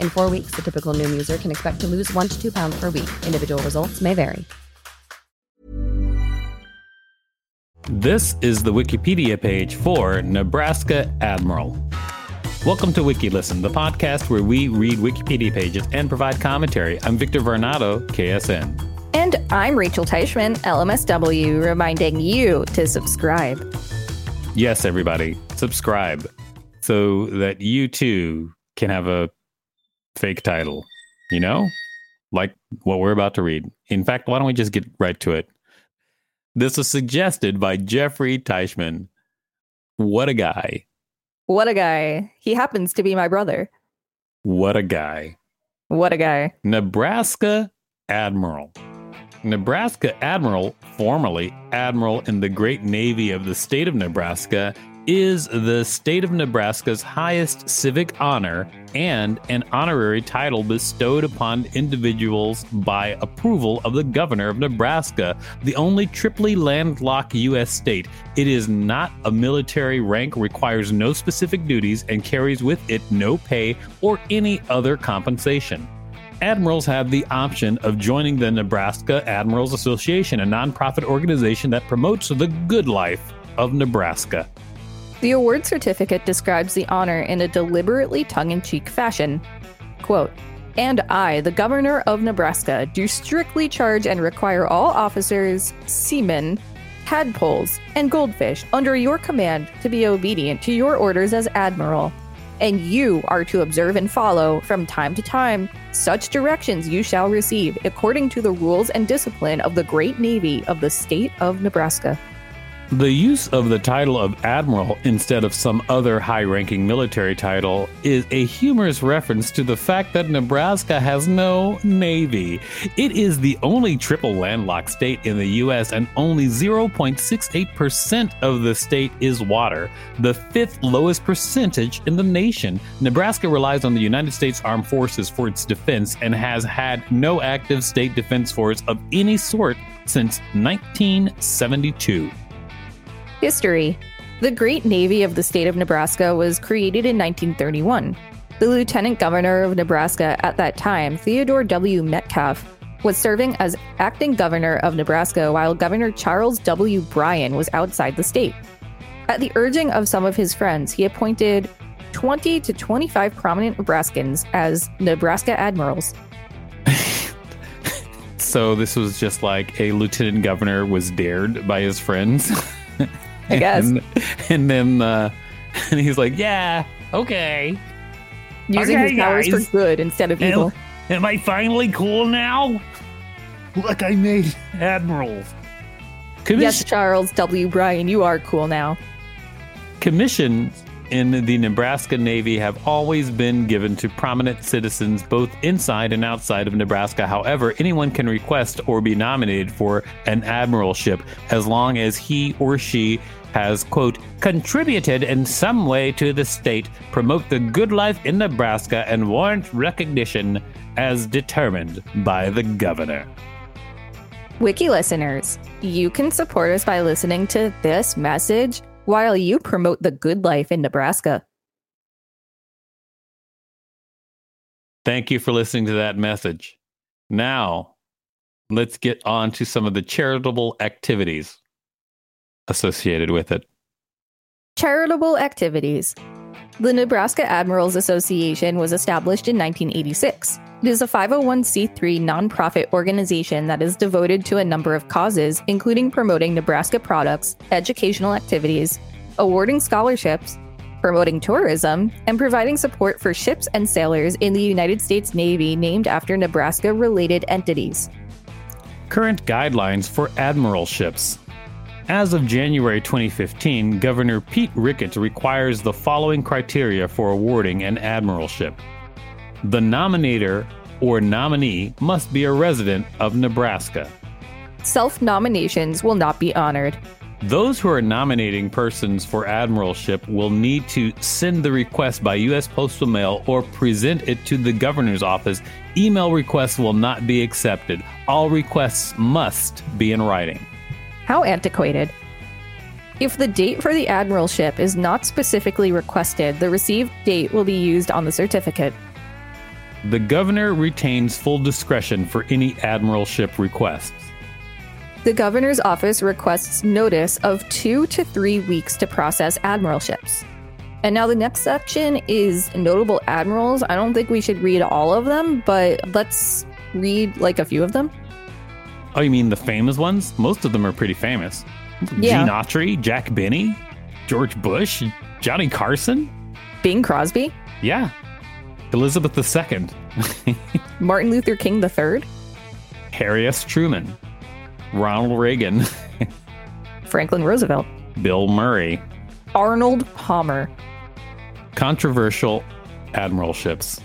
In 4 weeks, the typical Noom user can expect to lose 1 to 2 pounds per week. Individual results may vary. This is the Wikipedia page for Nebraska Admiral. Welcome to WikiListen, the podcast where we read Wikipedia pages and provide commentary. I'm Victor Vernado, KSN. And I'm Rachel Teichman, LMSW, reminding you to subscribe. Yes, everybody, subscribe so that you too can have a fake title, you know, like what we're about to read. In fact, why don't we just get right to it? This was suggested by Jeffrey Teichman. What a guy. What a guy. He happens to be my brother. What a guy. What a guy. Nebraska Admiral. Nebraska Admiral, formerly Admiral in the Great Navy of the state of Nebraska, is the state of Nebraska's highest civic honor and an honorary title bestowed upon individuals by approval of the governor of Nebraska, the only triply landlocked U.S. state. It is not a military rank, requires no specific duties, and carries with it no pay or any other compensation. Admirals have the option of joining the Nebraska Admirals Association, a nonprofit organization that promotes the good life of Nebraska. The award certificate describes the honor in a deliberately tongue-in-cheek fashion. Quote, "And I, the governor of Nebraska, do strictly charge and require all officers, seamen, tadpoles, and goldfish under your command to be obedient to your orders as admiral. And you are to observe and follow, from time to time, such directions you shall receive according to the rules and discipline of the Great Navy of the state of Nebraska." The use of the title of admiral instead of some other high-ranking military title is a humorous reference to the fact that Nebraska has no navy. It is the only triple landlocked state in the U.S., and only 0.68% of the state is water, the fifth lowest percentage in the nation. Nebraska relies on the United States Armed Forces for its defense and has had no active state defense force of any sort since 1972. History. The Great Navy of the state of Nebraska was created in 1931. The lieutenant governor of Nebraska at that time, Theodore W. Metcalf, was serving as acting governor of Nebraska while Governor Charles W. Bryan was outside the state. At the urging of some of his friends, he appointed 20 to 25 prominent Nebraskans as Nebraska admirals. So this was just like a lieutenant governor was dared by his friends. I guess. And then he's like, yeah, okay. Using his powers for good instead of evil. Am I finally cool now? Look, I made admirals. Yes, Charles W. Bryan, you are cool now. Commissions in the Nebraska Navy have always been given to prominent citizens both inside and outside of Nebraska. However, anyone can request or be nominated for an admiralship as long as he or she has, quote, contributed in some way to the state, promote the good life in Nebraska, and warrant recognition as determined by the governor. Wiki listeners, you can support us by listening to this message while you promote the good life in Nebraska. Thank you for listening to that message. Now, let's get on to some of the charitable activities associated with it. Charitable activities. The Nebraska Admirals Association was established in 1986. It is a 501c3 nonprofit organization that is devoted to a number of causes, including promoting Nebraska products, educational activities, awarding scholarships, promoting tourism, and providing support for ships and sailors in the United States Navy named after Nebraska-related entities. Current guidelines for admiralships. As of January 2015, Governor Pete Ricketts requires the following criteria for awarding an admiralship. The nominator or nominee must be a resident of Nebraska. Self-nominations will not be honored. Those who are nominating persons for admiralship will need to send the request by U.S. Postal Mail or present it to the governor's office. Email requests will not be accepted. All requests must be in writing. How antiquated. If the date for the admiralship is not specifically requested, the received date will be used on the certificate. The governor retains full discretion for any admiralship requests. The governor's office requests notice of 2 to 3 weeks to process admiralships. And now the next section is notable admirals. I don't think we should read all of them, but let's read like a few of them. Oh, you mean the famous ones? Most of them are pretty famous. Yeah. Gene Autry, Jack Benny, George Bush, Johnny Carson. Bing Crosby. Yeah. Elizabeth II. Martin Luther King III. Harry S. Truman. Ronald Reagan. Franklin Roosevelt. Bill Murray. Arnold Palmer. Controversial admiralships.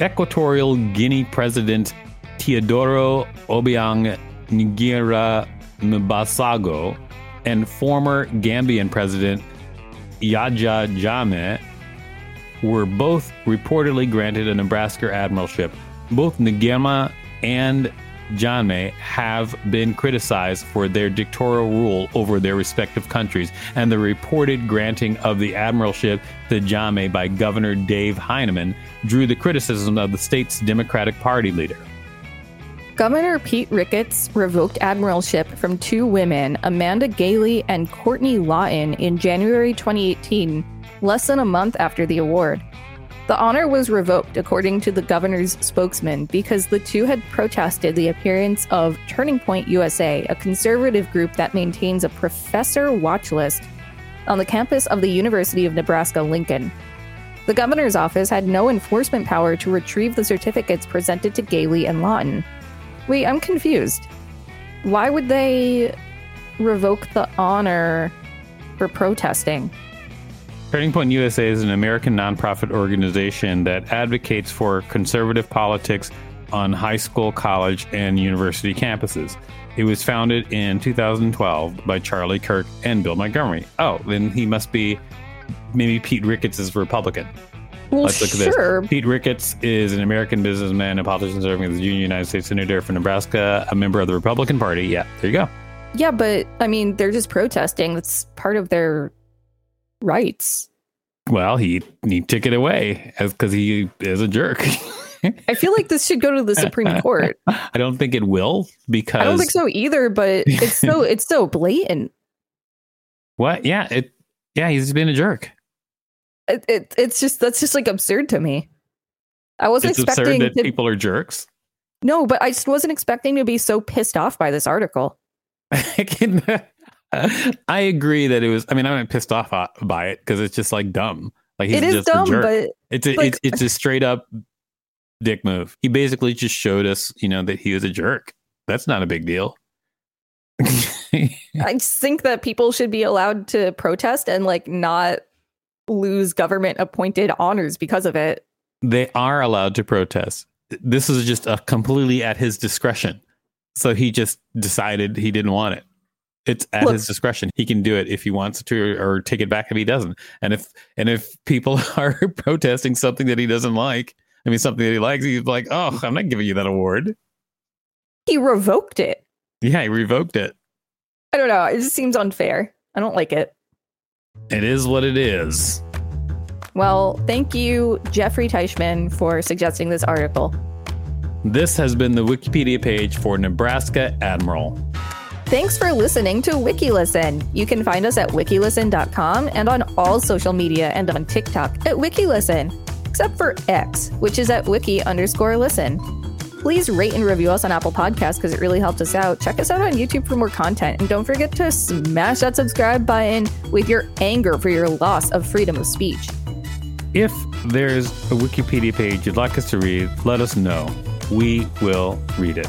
Equatorial Guinea President Teodoro Obiang Nguema Mbasogo and former Gambian President Yahya Jammeh were both reportedly granted a Nebraska admiralship. Both Nguema and Jammeh have been criticized for their dictatorial rule over their respective countries and the reported granting of the admiralship to Jammeh by Governor Dave Heineman drew the criticism of the state's Democratic Party leader. Governor Pete Ricketts revoked admiralship from two women, Amanda Gailey and Courtney Lawton, in January 2018, less than a month after the award. The honor was revoked, according to the governor's spokesman, because the two had protested the appearance of Turning Point USA, a conservative group that maintains a professor watch list on the campus of the University of Nebraska-Lincoln. The governor's office had no enforcement power to retrieve the certificates presented to Gailey and Lawton. Wait, I'm confused. Why would they revoke the honor for protesting? Turning Point USA is an American nonprofit organization that advocates for conservative politics on high school, college, and university campuses. It was founded in 2012 by Charlie Kirk and Bill Montgomery. Oh, then he must be, maybe Pete Ricketts is Republican. Well, let's look at this. Pete Ricketts is an American businessman and politician serving as the junior United States Senator for Nebraska, a member of the Republican Party. Yeah, there you go. Yeah, but I mean, they're just protesting. That's part of their rights. Well, he took it away because he is a jerk. I feel like this should go to the Supreme Court. I don't think it will because I don't think so either. But it's so blatant. What? Yeah. Yeah. He's been a jerk. It's just that's absurd to me. I wasn't expecting absurd that people are jerks. No, but I just wasn't expecting to be so pissed off by this article. I agree that it was. I mean, I'm not pissed off by it because it's just like dumb. Like he's just dumb, a jerk. But it's a straight up dick move. He basically just showed us, that he was a jerk. That's not a big deal. I just think that people should be allowed to protest and not lose government appointed honors because of it. They are allowed to protest. This is just a completely at his discretion. So he just decided he didn't want it. It's at his discretion. He can do it if he wants to or take it back if he doesn't. And if people are protesting something that he doesn't like, I mean, something that he likes, he's like, oh, I'm not giving you that award. He revoked it. Yeah, he revoked it. I don't know. It just seems unfair. I don't like it. It is what it is. Well, thank you, Jeffrey Teichman, for suggesting this article. This has been the Wikipedia page for Nebraska Admiral. Thanks for listening to WikiListen. You can find us at wikilisten.com and on all social media and on TikTok at WikiListen. except for X, which is at wiki_listen. Please rate and review us on Apple Podcasts because it really helped us out. Check us out on YouTube for more content. And don't forget to smash that subscribe button with your anger for your loss of freedom of speech. If there's a Wikipedia page you'd like us to read, let us know. We will read it.